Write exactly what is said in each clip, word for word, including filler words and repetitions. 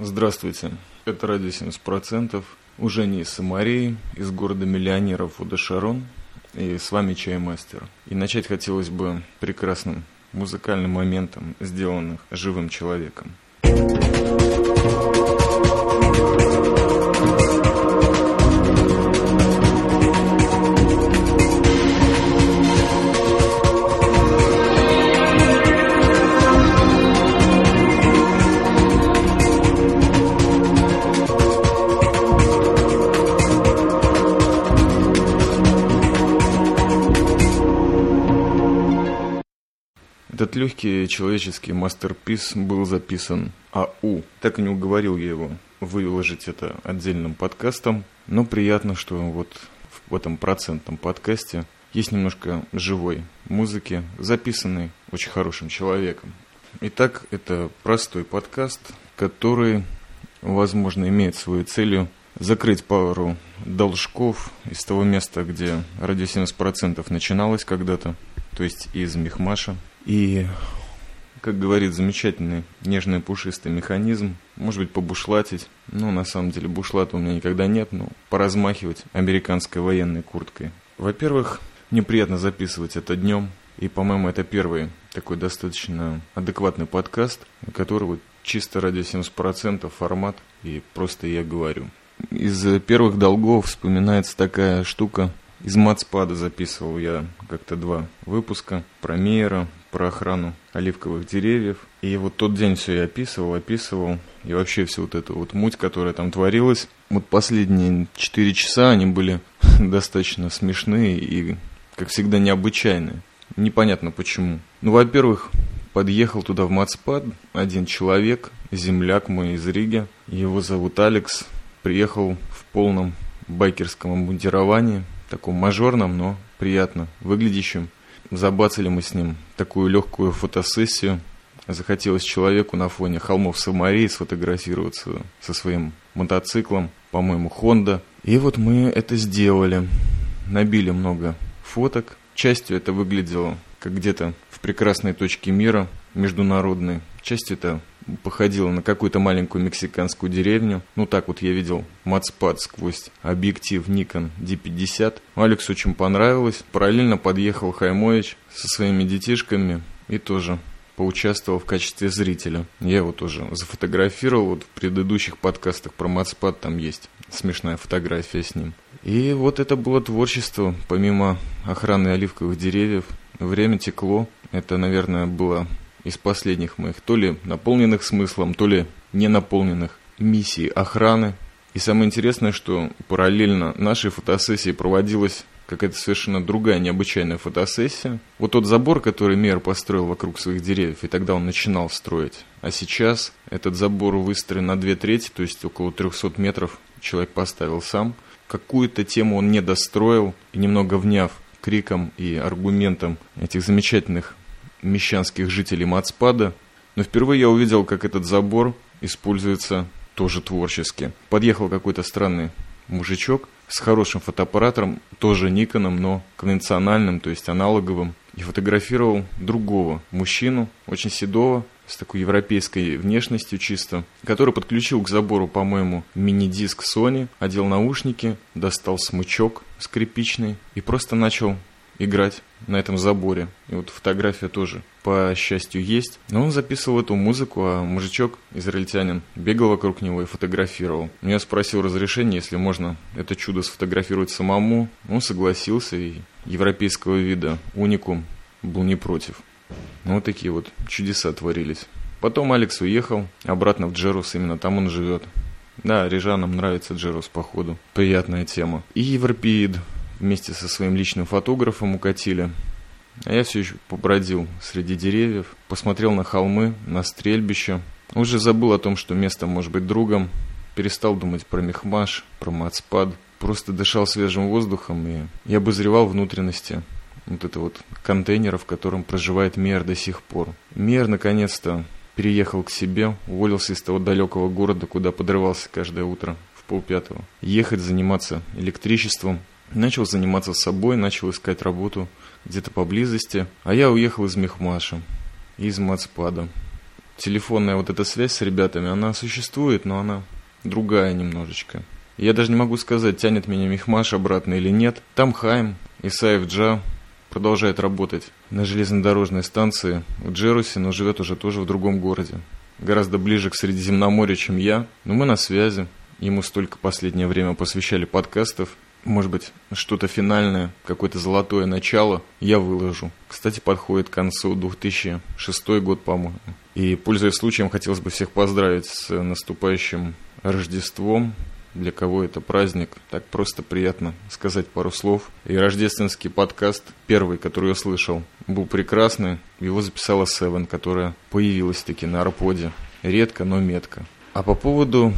Здравствуйте, это Радио семьдесят процентов, уже не из Самарии, из города миллионеров Удашарон, и с вами Чаймастер. И начать хотелось бы прекрасным музыкальным моментом, сделанных живым человеком. Этот легкий человеческий мастерпис был записан АУ. Так и не уговорил я его выложить это отдельным подкастом. Но приятно, что вот в этом процентном подкасте есть немножко живой музыки, записанной очень хорошим человеком. Итак, это простой подкаст, который, возможно, имеет своей целью закрыть пару должков из того места, где Радио семьдесят процентов начиналось когда-то, то есть из Мехмаша. И, как говорит замечательный, нежный, пушистый механизм, может быть, побушлатить. Ну, на самом деле, бушлата у меня никогда нет, но поразмахивать американской военной курткой. Во-первых, мне приятно записывать это днем. И, по-моему, это первый такой достаточно адекватный подкаст, который вот чисто ради семьдесят процентов формат, и просто я говорю. Из первых долгов вспоминается такая штука. Из Мацпада записывал я как-то два выпуска про Мейера, про охрану оливковых деревьев. И вот тот день все я описывал, описывал. И вообще всю вот эту вот муть, которая там творилась. Вот последние четыре часа они были достаточно смешные и, как всегда, необычайные. Непонятно почему. Ну, во-первых, подъехал туда в Мацпад один человек, земляк мой из Риги. Его зовут Алекс. Приехал в полном байкерском обмундировании, таком мажорном, но приятно выглядящем. Забацали мы с ним такую легкую фотосессию. Захотелось человеку на фоне холмов Самарии сфотографироваться со своим мотоциклом, по-моему, Honda. И вот мы это сделали. Набили много фоток. Частью это выглядело как где-то в прекрасной точке мира, международной. Частью это походило на какую-то маленькую мексиканскую деревню. Ну так вот я видел Мацпад сквозь объектив Nikon ди пятьдесят. Алексу очень понравилось. Параллельно подъехал Хаймович со своими детишками и тоже поучаствовал в качестве зрителя. Я его тоже зафотографировал. Вот в предыдущих подкастах про Мацпад там есть смешная фотография с ним. И вот это было творчество. Помимо охраны оливковых деревьев, время текло. Это, наверное, было из последних моих, то ли наполненных смыслом, то ли не наполненных миссий охраны. И самое интересное, что параллельно нашей фотосессии проводилась какая-то совершенно другая необычайная фотосессия. Вот тот забор, который Мейер построил вокруг своих деревьев, и тогда он начинал строить. А сейчас этот забор выстроен на две трети, то есть около триста метров человек поставил сам. Какую-то тему он не достроил, и немного вняв криком и аргументом этих замечательных мещанских жителей Мацпада, но впервые я увидел, как этот забор используется тоже творчески. Подъехал какой-то странный мужичок с хорошим фотоаппаратом, тоже Никоном, но конвенциональным, то есть аналоговым, и фотографировал другого мужчину, очень седого, с такой европейской внешностью чисто, который подключил к забору, по-моему, мини-диск Sony, одел наушники, достал смычок скрипичный и просто начал играть на этом заборе. И вот фотография тоже, по счастью, есть. Но он записывал эту музыку, а мужичок, израильтянин, бегал вокруг него и фотографировал. Я спросил разрешение, если можно это чудо сфотографировать самому. Он согласился, и европейского вида уникум был не против. Ну, вот такие вот чудеса творились. Потом Алекс уехал обратно в Джерус, именно там он живет. Да, рижанам нравится Джерус, походу. Приятная тема. И европеид вместе со своим личным фотографом укатили. А я все еще побродил среди деревьев, посмотрел на холмы, на стрельбище. Уже забыл о том, что место может быть другом. Перестал думать про Мехмаш, про Мацпад. Просто дышал свежим воздухом и я обозревал внутренности вот это вот контейнера, в котором проживает Мейер до сих пор. Мейер наконец-то переехал к себе, уволился из того далекого города, куда подрывался каждое утро в полпятого. Ехать, заниматься электричеством. Начал заниматься собой, начал искать работу где-то поблизости. А я уехал из Мехмаша, из Мацпада. телефонная вот эта связь с ребятами, она существует, но она другая немножечко. Я даже не могу сказать, тянет меня Мехмаш обратно или нет. Там Хайм Исаев Джа продолжает работать на железнодорожной станции в Джерусе, но живет уже тоже в другом городе. Гораздо ближе к Средиземноморью, чем я, но мы на связи. Ему столько последнее время посвящали подкастов. Может быть, что-то финальное, какое-то золотое начало я выложу. Кстати, подходит к концу две тысячи шестой год, по-моему. И, пользуясь случаем, хотелось бы всех поздравить с наступающим Рождеством. Для кого это праздник, так просто приятно сказать пару слов. И рождественский подкаст, первый, который я слышал, был прекрасный. Его записала Севен, которая появилась таки на арподе. Редко, но метко. А по поводу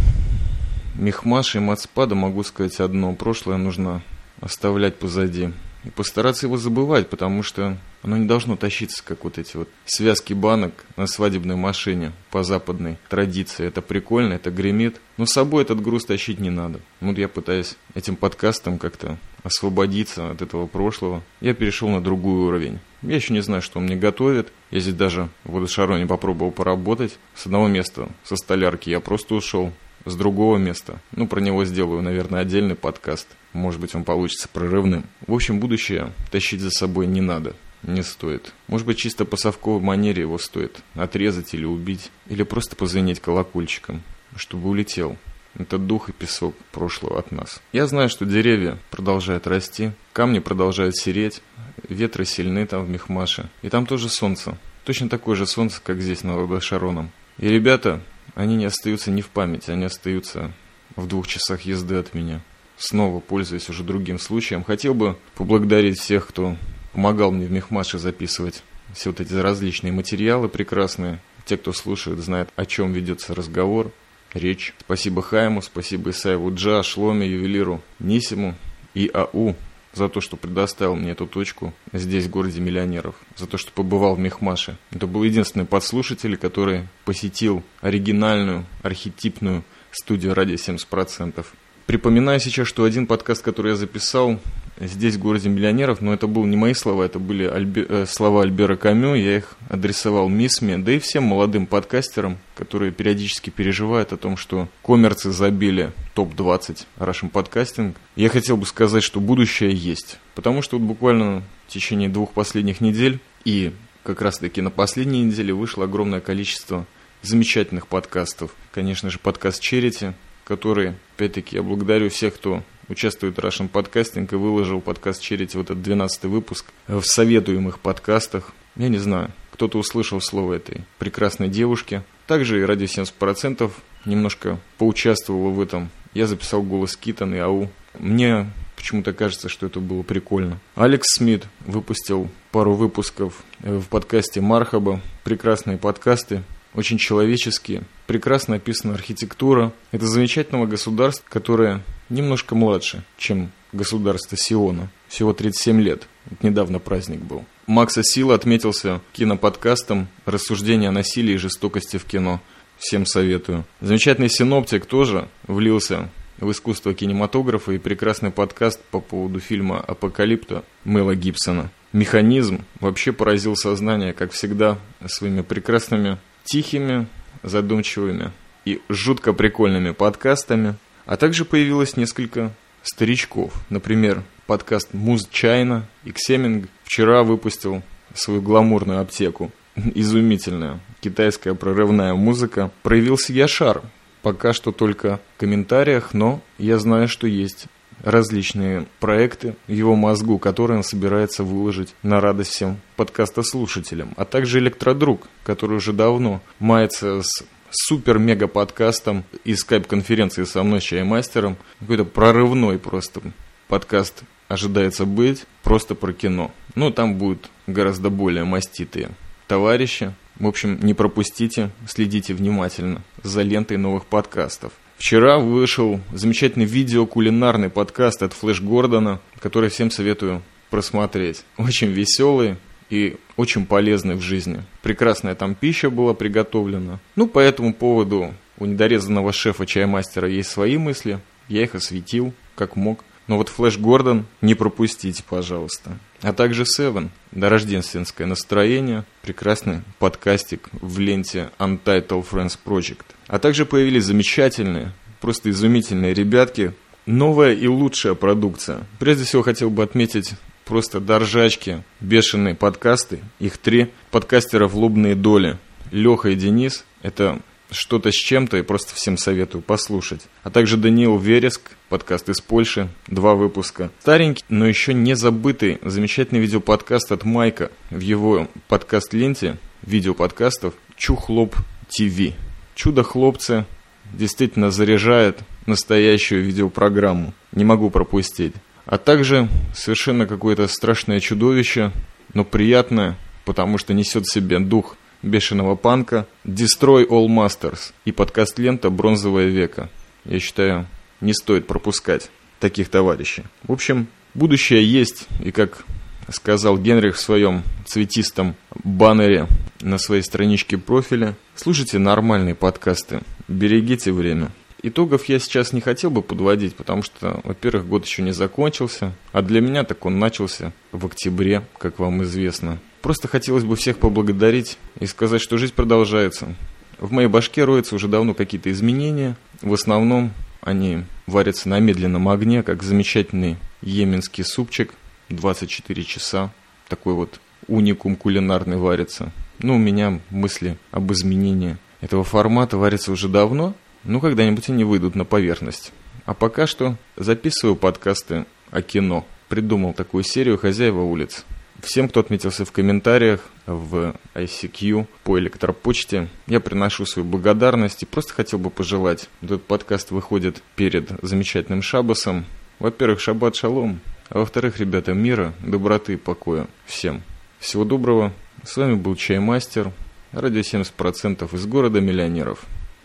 Мехмаша и Мацпада могу сказать одно. Прошлое нужно оставлять позади. И постараться его забывать, потому что оно не должно тащиться, как вот эти вот связки банок на свадебной машине по западной традиции. Это прикольно, это гремит, но с собой этот груз тащить не надо. Вот я пытаюсь этим подкастом как-то освободиться от этого прошлого. Я перешел на другой уровень. Я еще не знаю, что он мне готовит. Я здесь даже в Удашароне попробовал поработать. С одного места, со столярки, я просто ушел. С другого места. Ну, про него сделаю, наверное, отдельный подкаст. Может быть, он получится прорывным. В общем, будущее тащить за собой не надо. Не стоит. Может быть, чисто по совковой манере его стоит отрезать или убить. Или просто позвенеть колокольчиком, чтобы улетел этот дух и песок прошлого от нас. Я знаю, что деревья продолжают расти, камни продолжают сереть, ветры сильны там в Мехмаше. И там тоже солнце. Точно такое же солнце, как здесь, на Логошароном. И ребята... Они не остаются не в памяти, они остаются в двух часах езды от меня. Снова, пользуясь уже другим случаем, хотел бы поблагодарить всех, кто помогал мне в Мехмаше записывать все вот эти различные материалы прекрасные. Те, кто слушает, знают, о чем ведется разговор, речь. Спасибо Хайму, спасибо Исаеву Джа, Шломе, Ювелиру, Нисиму и АУ за то, что предоставил мне эту точку здесь, в городе миллионеров, за то, что побывал в Мехмаше. Это был единственный подслушатель, который посетил оригинальную, архетипную студию «Радио семьдесят процентов». Припоминаю сейчас, что один подкаст, который я записал здесь, в городе миллионеров, но это были не мои слова, это были Альбе, э, слова Альбера Камю, я их адресовал Мис Ми, да и всем молодым подкастерам, которые периодически переживают о том, что коммерцы забили топ двадцать Russian Podcasting. Я хотел бы сказать, что будущее есть, потому что вот буквально в течение двух последних недель и как раз-таки на последней неделе вышло огромное количество замечательных подкастов. Конечно же, подкаст Charity, который, опять-таки, я благодарю всех, кто участвует в Russian Podcasting и выложил подкаст Charity, вот этот двенадцатый выпуск, в советуемых подкастах. Я не знаю, кто-то услышал слово этой прекрасной девушки. Также и «Радио семьдесят процентов» немножко поучаствовало в этом. Я записал «Голос Китон» и «АУ». Мне почему-то кажется, что это было прикольно. Алекс Смит выпустил пару выпусков в подкасте «Мархаба». Прекрасные подкасты. Очень человеческие, прекрасно описана архитектура. Это замечательного государства, которое немножко младше, чем государство Сиона. Всего тридцать семь лет. Вот недавно праздник был. Макса Сила отметился киноподкастом «Рассуждения о насилии и жестокости в кино». Всем советую. Замечательный синоптик тоже влился в искусство кинематографа и прекрасный подкаст по поводу фильма «Апокалипто» Мэла Гибсона. Механизм вообще поразил сознание, как всегда, своими прекрасными... тихими, задумчивыми и жутко прикольными подкастами. А также появилось несколько старичков. Например, подкаст «Муз Чайна» и «Ксеминг» вчера выпустил свою гламурную аптеку. Изумительная китайская прорывная музыка. Проявился Яшар. Пока что только в комментариях, но я знаю, что есть различные проекты в его мозгу, которые он собирается выложить на радость всем подкастослушателям. А также Электродруг, который уже давно мается с супер-мега-подкастом и скайп-конференции со мной, с Чаймастером. Какой-то прорывной просто подкаст ожидается быть, просто про кино. Но там будут гораздо более маститые товарищи. В общем, не пропустите, следите внимательно за лентой новых подкастов. Вчера вышел замечательный видеокулинарный подкаст от Флэш Гордона, который всем советую просмотреть. Очень веселый и очень полезный в жизни. Прекрасная там пища была приготовлена. Ну, по этому поводу у недорезанного шефа Чаймастера есть свои мысли. Я их осветил, как мог. Но вот Флэш Гордон не пропустите, пожалуйста. А также Севен, дорождественское настроение, прекрасный подкастик в ленте Untitled Friends Project. А также появились замечательные, просто изумительные ребятки, новая и лучшая продукция. Прежде всего хотел бы отметить просто до ржачки бешеные подкасты, их три, подкастеров «Лобные доли», Леха и Денис, это что-то с чем-то, и просто всем советую послушать. А также Даниил Вереск, подкаст из Польши, два выпуска. Старенький, но еще не забытый, замечательный видеоподкаст от Майка. В его подкаст-ленте видеоподкастов «Чухлоп ТВ». Чудо-хлопцы действительно заряжает настоящую видеопрограмму. Не могу пропустить. А также совершенно какое-то страшное чудовище, но приятное, потому что несет в себе дух бешеного панка, Destroy All Masters и подкаст-лента «Бронзовое веко». Я считаю, не стоит пропускать таких товарищей. В общем, будущее есть, и как сказал Генрих в своем цветистом баннере на своей страничке профиля, слушайте нормальные подкасты, берегите время. Итогов я сейчас не хотел бы подводить, потому что, во-первых, год еще не закончился, а для меня так он начался в октябре, как вам известно. Просто хотелось бы всех поблагодарить и сказать, что жизнь продолжается. В моей башке роются уже давно какие-то изменения. В основном они варятся на медленном огне, как замечательный йеменский супчик. двадцать четыре часа. Такой вот уникум кулинарный варится. Ну, у меня мысли об изменении этого формата варятся уже давно. Но когда-нибудь они выйдут на поверхность. А пока что записываю подкасты о кино. Придумал такую серию «Хозяева улиц». Всем, кто отметился в комментариях, в ай си кью, по электропочте, я приношу свою благодарность и просто хотел бы пожелать. Этот подкаст выходит перед замечательным шабасом. Во-первых, шаббат шалом, а во-вторых, ребята, мира, доброты и покоя всем. Всего доброго. С вами был Чаймастер, радио семьдесят процентов из города миллионеров.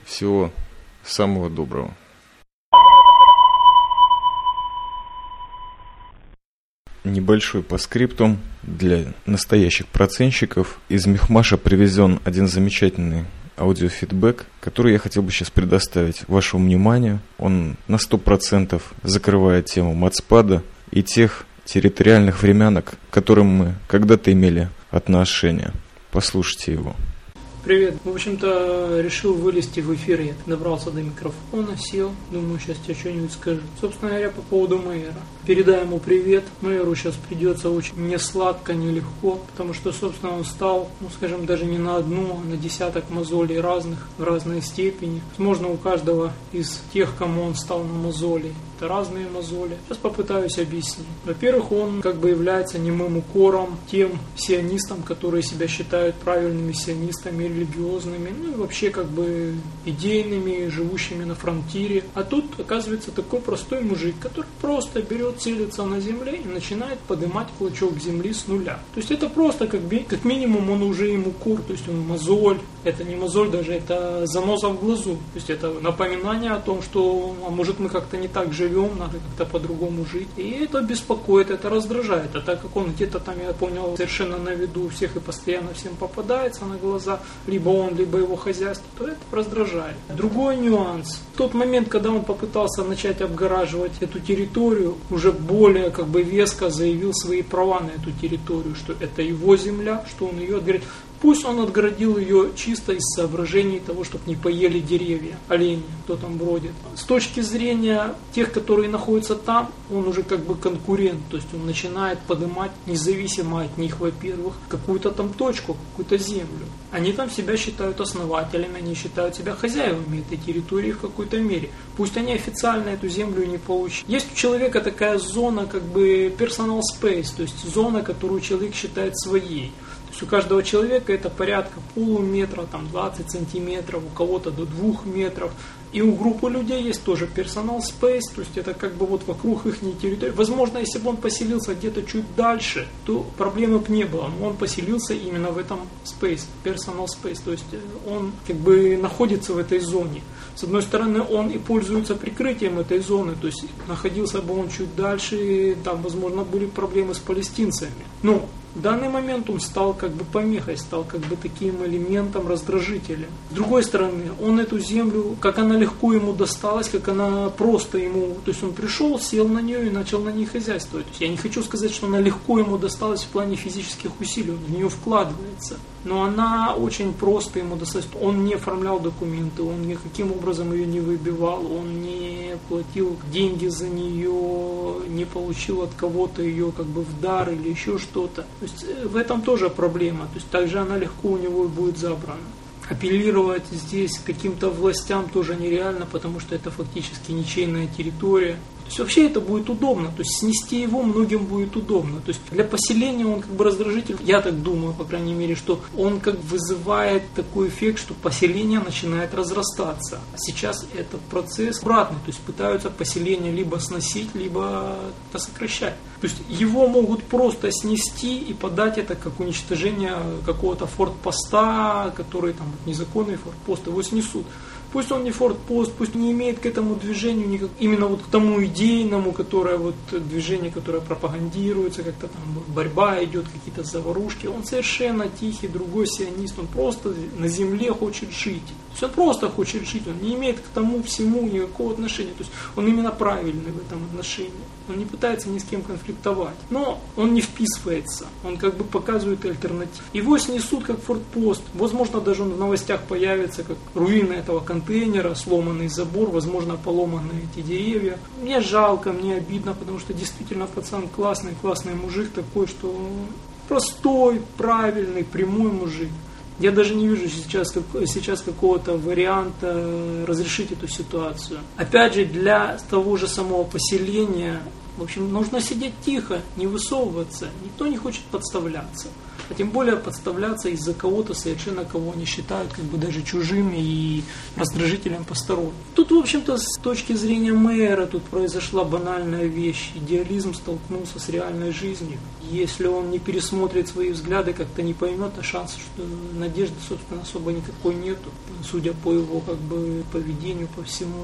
Всего самого доброго. Небольшой постскриптум для настоящих процентщиков. Из Мехмаша привезен один замечательный аудиофидбэк, который я хотел бы сейчас предоставить вашему вниманию. Он на сто процентов закрывает тему Мацпада и тех территориальных времянок, к которым мы когда-то имели отношение. Послушайте его. Привет. В общем-то, решил вылезти в эфир. Я добрался до микрофона, сел. Думаю, сейчас тебе что-нибудь скажу. Собственно говоря, по поводу Мейера. Передай ему привет. Мейеру сейчас придется очень не сладко, не легко, потому что, собственно, он стал, ну, скажем, даже не на одну, а на десяток мозолей разных, в разной степени. Возможно, у каждого из тех, кому он стал на мозоли, это разные мозоли. Сейчас попытаюсь объяснить. Во-первых, он как бы является немым укором тем сионистам, которые себя считают правильными сионистами, религиозными, ну и вообще как бы идейными, живущими на фронтире. А тут оказывается такой простой мужик, который просто берет, целится на земле и начинает поднимать клочок земли с нуля. То есть это просто как, би, как минимум он уже ему укор, то есть он мозоль. Это не мозоль даже, это заноза в глазу. То есть это напоминание о том, что а может мы как-то не так живем, надо как-то по-другому жить. И это беспокоит, это раздражает. А так как он где-то там, я понял, совершенно на виду всех и постоянно всем попадается на глаза, либо он, либо его хозяйство, то это раздражает. Другой нюанс. В тот момент, когда он попытался начать обгораживать эту территорию, уже более как бы веско заявил свои права на эту территорию, что это его земля, что он ее отгородил. Пусть он отгородил ее чисто из соображений того, чтобы не поели деревья, олени, кто там бродит. С точки зрения тех, которые находятся там, он уже как бы конкурент, то есть он начинает поднимать независимо от них, во-первых, какую-то там точку, какую-то землю. Они там себя считают основателями, они считают себя хозяевами этой территории в какой-то мере. Пусть они официально эту землю не получат. Есть у человека такая зона, как бы personal space, то есть зона, которую человек считает своей. У каждого человека это порядка полуметра, там двадцать сантиметров, у кого-то до двух метров. И у группы людей есть тоже персонал спейс, то есть это как бы вот вокруг их территории. Возможно, если бы он поселился где-то чуть дальше, то проблемы бы не было. Но он поселился именно в этом спейс, персонал спейс, то есть он как бы находится в этой зоне. С одной стороны, он и пользуется прикрытием этой зоны, то есть находился бы он чуть дальше, там, возможно, были проблемы с палестинцами. Но В данный момент он стал как бы помехой, стал как бы таким элементом, раздражителем. С другой стороны, он эту землю, как она легко ему досталась, как она просто ему... То есть он пришел, сел на нее и начал на ней хозяйствовать. То есть я не хочу сказать, что она легко ему досталась в плане физических усилий, он в нее вкладывается. Но она очень просто ему досталась. Он не оформлял документы, он никаким образом ее не выбивал, он не платил деньги за нее, не получил от кого-то ее как бы в дар или еще что-то. То есть в этом тоже проблема. То есть также она легко у него будет забрана. Апеллировать здесь каким-то властям тоже нереально, потому что это фактически ничейная территория. То есть вообще это будет удобно, то есть снести его многим будет удобно. То есть для поселения он как бы раздражитель, я так думаю, по крайней мере, что он как бы вызывает такой эффект, что поселение начинает разрастаться. Сейчас этот процесс обратный, то есть пытаются поселение либо сносить, либо сокращать. То есть его могут просто снести и подать это как уничтожение какого-то фортпоста, который там незаконный фортпост, его снесут. Пусть он не фортпост, пусть не имеет к этому движению, никак... именно вот к тому идейному, которое вот движение, которое пропагандируется, как-то там борьба идет, какие-то заварушки. Он совершенно тихий, другой сионист, он просто на земле хочет жить. То есть он просто хочет жить, он не имеет к тому всему никакого отношения. То есть он именно правильный в этом отношении. Он не пытается ни с кем конфликтовать, но он не вписывается, он как бы показывает альтернативу. Его снесут как фортпост, возможно, даже он в новостях появится как руины этого контейнера, сломанный забор, возможно, поломанные эти деревья. Мне жалко, мне обидно, потому что действительно пацан классный, классный мужик такой, что простой, правильный, прямой мужик. Я даже не вижу сейчас, как, сейчас какого-то варианта разрешить эту ситуацию. Опять же, для того же самого поселения, в общем, нужно сидеть тихо, не высовываться. Никто не хочет подставляться. А тем более подставляться из-за кого-то совершенно, кого они считают как бы даже чужим и раздражителем посторонних. Тут, в общем-то, с точки зрения мэра тут произошла банальная вещь. Идеализм столкнулся с реальной жизнью. Если он не пересмотрит свои взгляды, как-то не поймет, а шансов, надежды, собственно, особо никакой нету. Судя по его как бы поведению, по всему...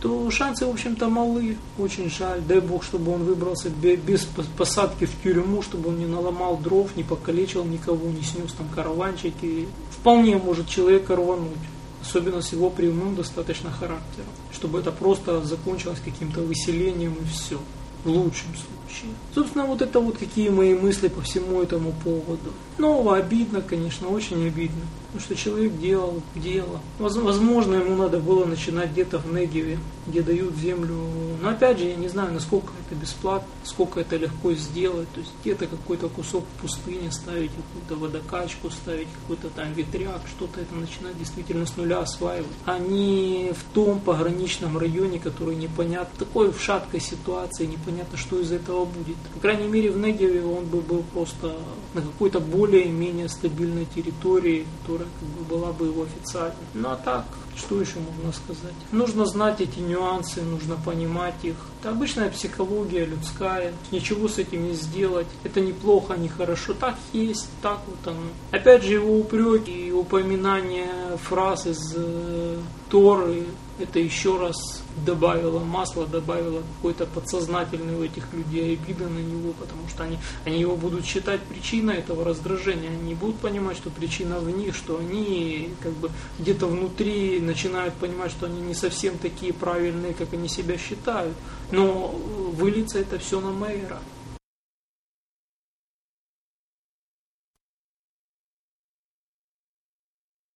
то шансы, в общем-то, малы. Очень жаль. Дай бог, чтобы он выбрался без посадки в тюрьму, чтобы он не наломал дров, не покалечил никого, не снес там караванчики. Вполне может человека рвануть. Особенно с его прямым достаточно характером. Чтобы это просто закончилось каким-то выселением и все. В лучшем случае. Собственно, вот это вот какие мои мысли по всему этому поводу. Ну, обидно, конечно, очень обидно. Потому что человек делал дело. Возможно, ему надо было начинать где-то в Негеве, где дают землю. Но опять же, я не знаю, насколько это бесплатно, сколько это легко сделать. То есть где-то какой-то кусок пустыни ставить, какую-то водокачку ставить, какой-то там ветряк, что-то это начинать действительно с нуля осваивать. А не в том пограничном районе, который непонятно, такой в шаткой ситуации, непонятно, что из этого будет. По крайней мере, в Негеве он бы был просто на какой-то более-менее стабильной территории, которая как бы была бы его официально. Ну а так, что еще можно сказать? Нужно знать эти нюансы, нужно понимать их. Это обычная психология людская, ничего с этим не сделать. Это неплохо, не хорошо. Так есть, так вот оно. Опять же, его упреки и упоминание фраз из э, Торы, это еще раз добавило масла, добавило какой-то подсознательный у этих людей обиды на него, потому что они, они его будут считать причиной этого раздражения, они будут понимать, что причина в них, что они как бы где-то внутри начинают понимать, что они не совсем такие правильные, как они себя считают, но выльется это все на мэра.